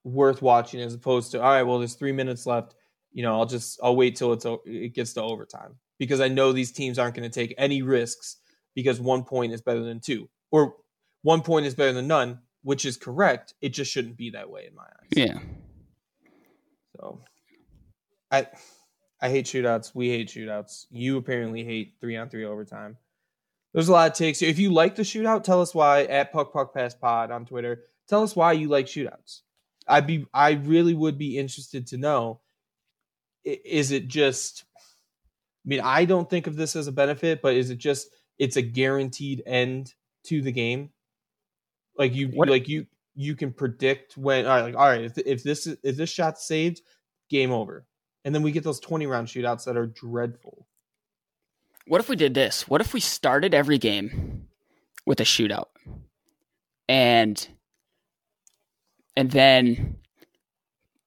worth watching, as opposed to, all right, well, there's 3 minutes left. You know, I'll wait till it gets to overtime, because I know these teams aren't going to take any risks, because 1 point is better than 2, or 1 point is better than none, which is correct. It just shouldn't be that way in my eyes. Yeah. So I hate shootouts. We hate shootouts. You apparently hate 3-on-3 overtime. There's a lot of takes. If you like the shootout, tell us why at Puck Puck Pass Pod on Twitter. Tell us why you like shootouts. I really would be interested to know. Is it just, I mean, I don't think of this as a benefit, but is it just, it's a guaranteed end to the game? Like you can predict when, all right, if this shot's saved, game over. And then we get those 20-round shootouts that are dreadful. What if we did this? What if we started every game with a shootout? And then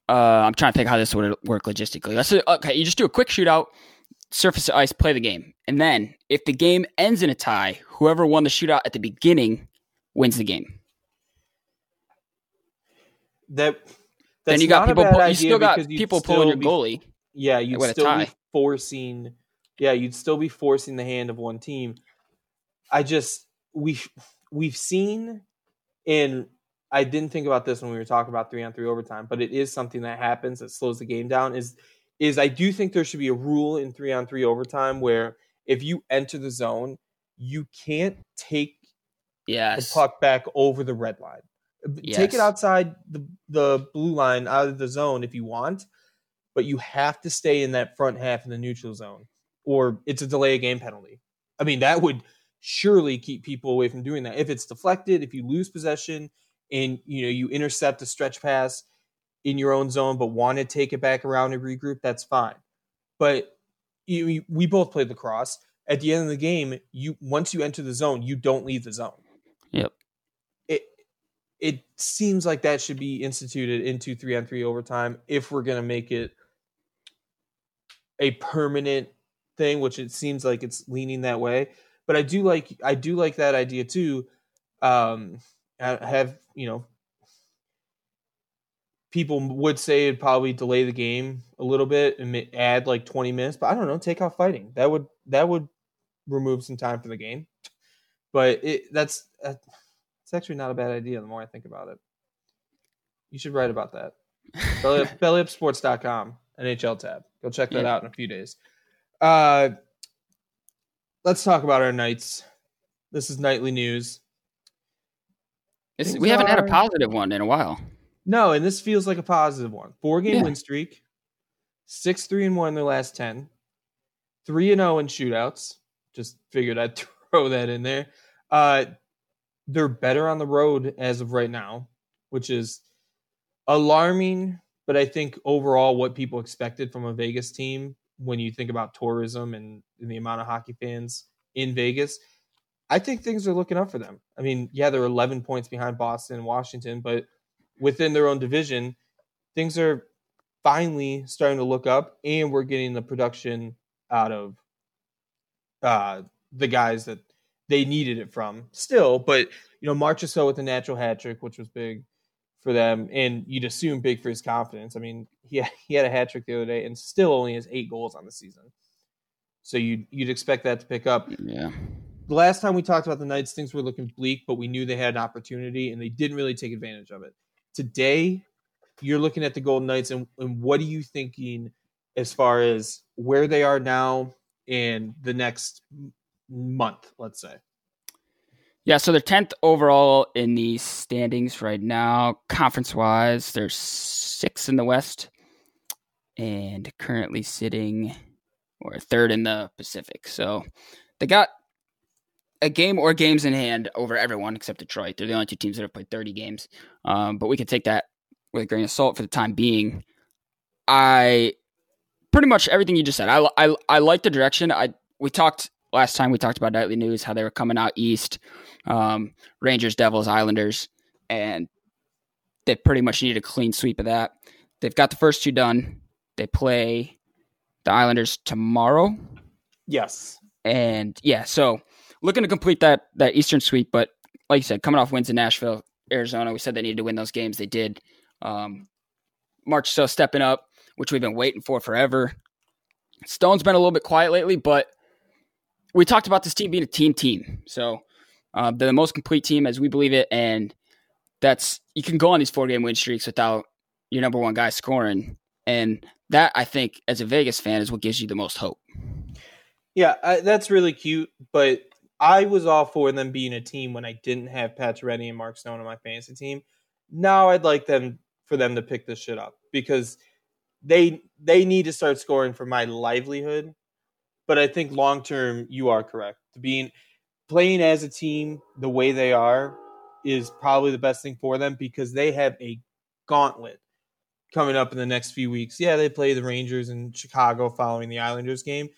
I'm trying to think how this would work logistically. Okay, you just do a quick shootout, surface to ice, play the game. And then if the game ends in a tie, whoever won the shootout at the beginning wins the game. That's you still got people pulling your goalie. Yeah, you'd still be forcing the hand of one team. We've seen, and I didn't think about this when we were talking about 3-on-3 overtime, but it is something that happens that slows the game down. Is I do think there should be a rule in 3-on-3 overtime where if you enter the zone, you can't take the puck back over the red line. Yes. Take it outside the blue line, out of the zone if you want, but you have to stay in that front half in the neutral zone, or it's a delay of game penalty. I mean, that would surely keep people away from doing that. If it's deflected, if you lose possession and you intercept a stretch pass in your own zone but want to take it back around and regroup, that's fine. But we both played lacrosse. At the end of the game, once you enter the zone, you don't leave the zone. Yep. It seems like that should be instituted into 3-on-3 overtime if we're going to make it a permanent thing, which it seems like it's leaning that way. But I do like that idea too. People would say it'd probably delay the game a little bit and add like 20 minutes, but I don't know, take out fighting. That would remove some time for the game. But it's actually not a bad idea the more I think about it. You should write about that. BellyUpSports.com, NHL tab. Go check that out in a few days. Let's talk about our Knights. This is nightly news. We haven't had a positive one in a while. No, and this feels like a positive one. 4-game win streak. 6-3-1 in their last 10, 3-0 in shootouts. Just figured I'd throw that in there. They're better on the road as of right now, which is alarming, but I think overall what people expected from a Vegas team when you think about tourism and the amount of hockey fans in Vegas, I think things are looking up for them. I mean, yeah, they're 11 points behind Boston and Washington, but within their own division, things are finally starting to look up, and we're getting the production out of the guys that they needed it from still. But, you know, Marchessault with a natural hat trick, which was big for them, and you'd assume big for his confidence. I mean, he had a hat trick the other day and still only has 8 goals on the season. So you'd expect that to pick up. Yeah. The last time we talked about the Knights, things were looking bleak, but we knew they had an opportunity, and they didn't really take advantage of it. Today, you're looking at the Golden Knights, and what are you thinking as far as where they are now and the next month, let's say? Yeah, so they're 10th overall in the standings right now. Conference-wise, they're 6th in the West and currently sitting or 3rd in the Pacific. So they got a game or games in hand over everyone except Detroit. They're the only two teams that have played 30 games. But we could take that with a grain of salt for the time being. I pretty much everything you just said. I like the direction. Last time we talked about Nightly News, how they were coming out East, Rangers, Devils, Islanders, and they pretty much need a clean sweep of that. They've got the first two done. They play the Islanders tomorrow. Yes. And yeah, so looking to complete that Eastern sweep, but like you said, coming off wins in Nashville, Arizona, we said they needed to win those games. They did. Marchessault stepping up, which we've been waiting for forever. Stone's been a little bit quiet lately, but we talked about this team being a team. So they're the most complete team as we believe it, and that's you can go on these 4-game win streaks without your number one guy scoring, and that, I think, as a Vegas fan, is what gives you the most hope. Yeah, that's really cute, but I was all for them being a team when I didn't have Pacioretty and Mark Stone on my fantasy team. Now I'd like for them to pick this shit up because they need to start scoring for my livelihood. But I think long term, you are correct. Playing as a team the way they are is probably the best thing for them because they have a gauntlet coming up in the next few weeks. Yeah, they play the Rangers in Chicago following the Islanders game,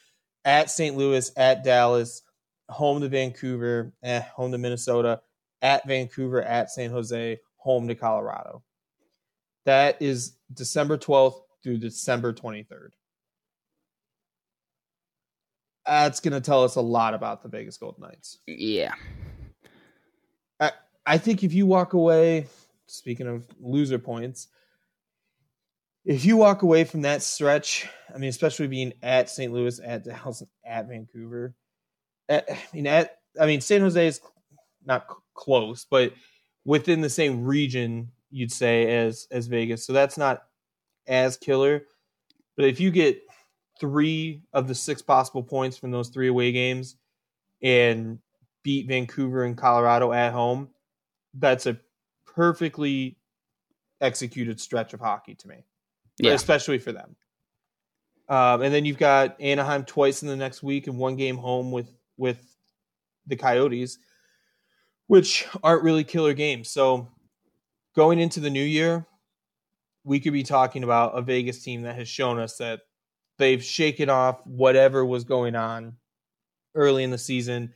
at St. Louis, at Dallas, home to Vancouver, home to Minnesota, at Vancouver, at San Jose, home to Colorado. That is December 12th through December 23rd. That's going to tell us a lot about the Vegas Golden Knights. Yeah. I think if you walk away, speaking of loser points, if you walk away from that stretch, I mean, especially being at St. Louis, at Dallas, at Vancouver, San Jose is not close, but within the same region, you'd say, as Vegas. So that's not as killer. But if you get 3 of the 6 possible points from those 3 away games and beat Vancouver and Colorado at home, that's a perfectly executed stretch of hockey to me, yeah. Especially for them. And then you've got Anaheim twice in the next week and 1 game home with the Coyotes, which aren't really killer games. So going into the new year, we could be talking about a Vegas team that has shown us that they've shaken off whatever was going on early in the season.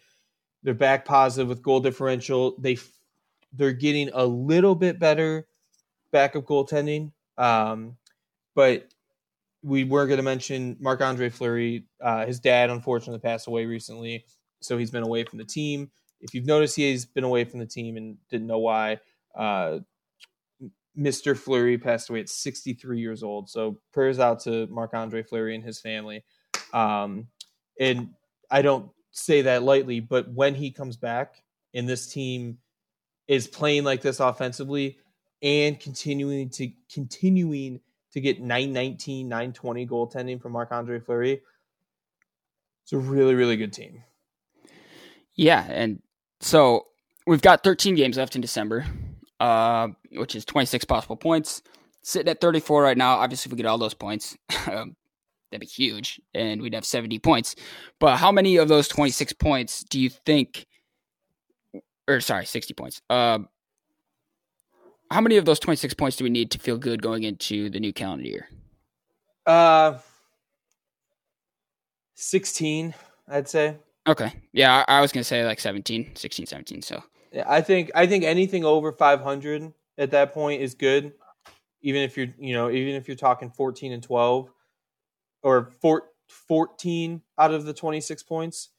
They're back positive with goal differential. They're getting a little bit better backup goaltending, but we were going to mention Marc-Andre Fleury. His dad, unfortunately, passed away recently, so he's been away from the team. If you've noticed, he's been away from the team and didn't know why. Mr. Fleury passed away at 63 years old. So prayers out to Marc-Andre Fleury and his family. And I don't say that lightly, but when he comes back and this team is playing like this offensively and continuing to get 919, 920 goaltending from Marc-Andre Fleury, it's a really, really good team. Yeah, and so we've got 13 games left in December, which is 26 possible points. Sitting at 34 right now. Obviously, if we get all those points, that'd be huge, and we'd have 70 points. But how many of those 26 points do you think, or sorry, 60 points. How many of those 26 points do we need to feel good going into the new calendar year? 16, I'd say. Okay. Yeah, I was going to say like 16, 17. So yeah, I think anything over 500 at that point is good. Even if you're talking 14 and 12 or 14 out of the 26 points,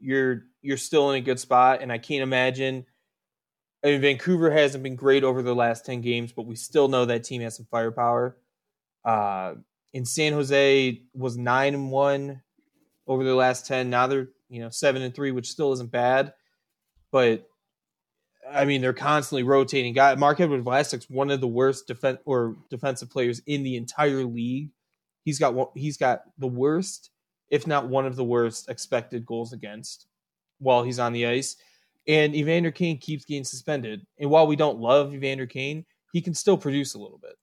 you're still in a good spot. And I can't imagine, I mean, Vancouver hasn't been great over the last 10 games, but we still know that team has some firepower. And San Jose was 9-1 over the last 10. Now they're, 7-3, which still isn't bad, but I mean, they're constantly rotating guys. Marc-Andre Fleury's one of the worst defensive players in the entire league. He's got the worst, if not one of the worst, expected goals against while he's on the ice. And Evander Kane keeps getting suspended. And while we don't love Evander Kane, he can still produce a little bit.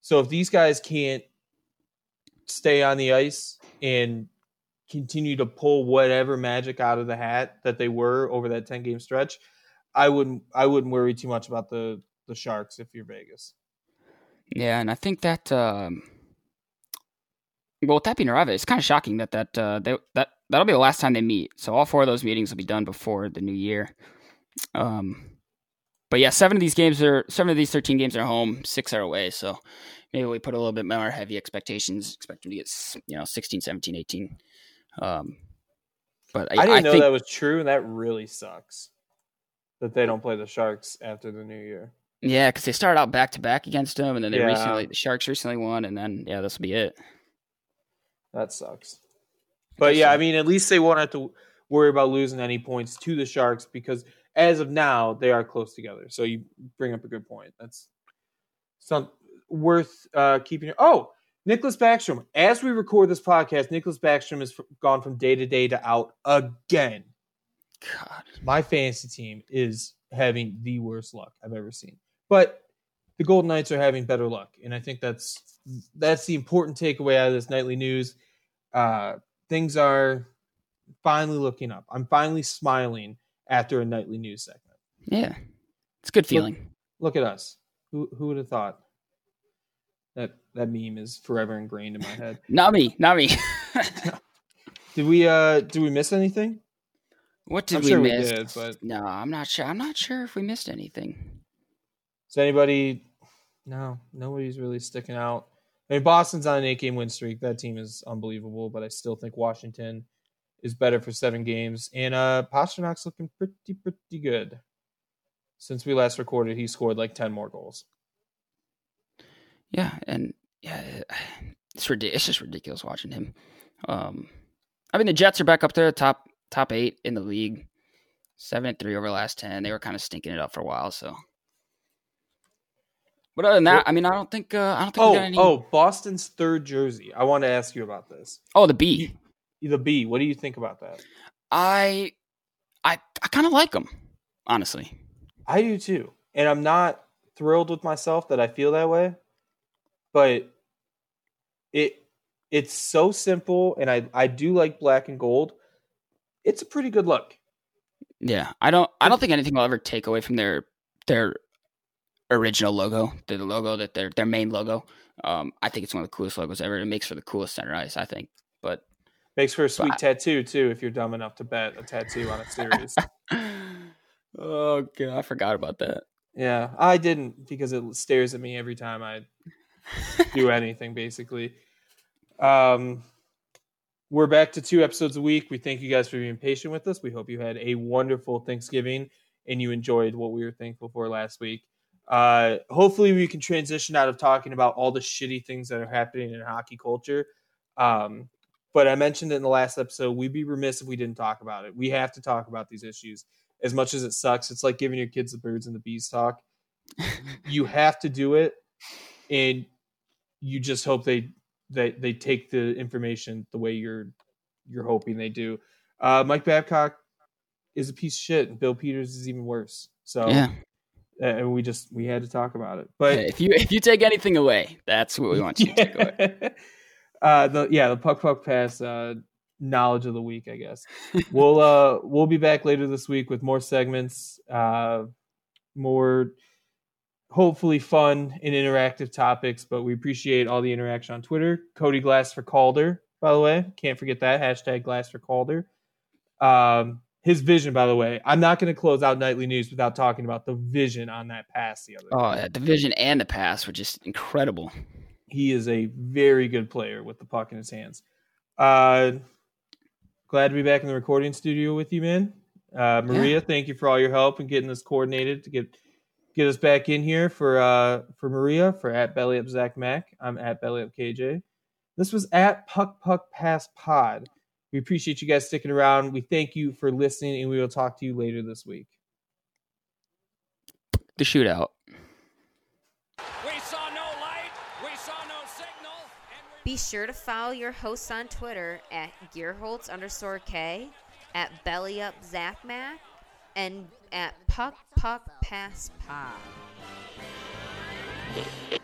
So if these guys can't stay on the ice and continue to pull whatever magic out of the hat that they were over that 10-game stretch, I wouldn't worry too much about the Sharks if you're Vegas. Yeah, and I think that well, with that being arrived, it's kind of shocking that'll be the last time they meet. So all four of those meetings will be done before the new year. But yeah, seven of these 13 games are home, 6 are away. So maybe we put a little bit more heavy expectations, expect them to get 16, 17, 18. But I didn't know that was true, and that really sucks that they don't play the Sharks after the new year. Yeah, because they started out back-to-back against them, and then the Sharks recently won, and then, yeah, this will be it. That sucks. But, yeah, I mean, at least they won't have to worry about losing any points to the Sharks because, as of now, they are close together. So you bring up a good point. That's worth keeping – oh, Nicholas Backstrom. As we record this podcast, Nicholas Backstrom has gone from day-to-day to out again. God, my fantasy team is having the worst luck I've ever seen. But the Golden Knights are having better luck, and I think that's the important takeaway out of this nightly news. Things are finally looking up. I'm finally smiling after a nightly news segment. Yeah, it's a good feeling. Look at us. Who would have thought that meme is forever ingrained in my head? Not me. Did we miss anything? What did we miss? We did, but... No, I'm not sure. I'm not sure if we missed anything. Is anybody? No, nobody's really sticking out. I mean, Boston's on an 8-game win streak. That team is unbelievable, but I still think Washington is better for 7 games. And Pasternak's looking pretty good. Since we last recorded, he scored like 10 more goals. Yeah, and yeah, it's just ridiculous watching him. I mean, the Jets are back up there, top 8 in the league, 7-3 over the last 10. They were kind of stinking it up for a while. So, but other than that, I mean, I don't think. We got any... Oh, Boston's third jersey. I want to ask you about this. Oh, the B. The B. What do you think about that? I kind of like them, honestly. I do too, and I'm not thrilled with myself that I feel that way, but it's so simple, and I do like black and gold. It's a pretty good look. Yeah, I don't think anything will ever take away from their original logo, the logo that their main logo. I think it's one of the coolest logos ever. It makes for the coolest center ice, I think. But makes for a sweet tattoo too, if you're dumb enough to bet a tattoo on a series. Oh God, I forgot about that. Yeah, I didn't because it stares at me every time I do anything. Basically, We're back to 2 episodes a week. We thank you guys for being patient with us. We hope you had a wonderful Thanksgiving and you enjoyed what we were thankful for last week. Hopefully we can transition out of talking about all the shitty things that are happening in hockey culture. But I mentioned it in the last episode, we'd be remiss if we didn't talk about it. We have to talk about these issues. As much as it sucks, it's like giving your kids the birds and the bees talk. You have to do it, and you just hope they take the information the way you're hoping they do. Mike Babcock is a piece of shit, and Bill Peters is even worse. So yeah, and we had to talk about it. But hey, if you take anything away, that's what we want you to take away. The Puck Puck Pass knowledge of the week, I guess. We'll be back later this week with more segments, more hopefully fun and interactive topics. But we appreciate all the interaction on Twitter. Cody Glass for Calder, by the way, can't forget that hashtag Glass for Calder. His vision, by the way, I'm not going to close out nightly news without talking about the vision on that pass the other day. The vision and the pass were just incredible. He is a very good player with the puck in his hands. Glad to be back in the recording studio with you, man. Maria, Thank you for all your help and getting this coordinated to get us back in here. For Maria, for @BellyUpZachMac, I'm @BellyUpKJ. This was @PuckPuckPassPod. We appreciate you guys sticking around. We thank you for listening, and we will talk to you later this week. The shootout. We saw no light. We saw no signal. Be sure to follow your hosts on Twitter @Gearholtz_K, @BellyUpZachMac, and @PuckPuckPassPod.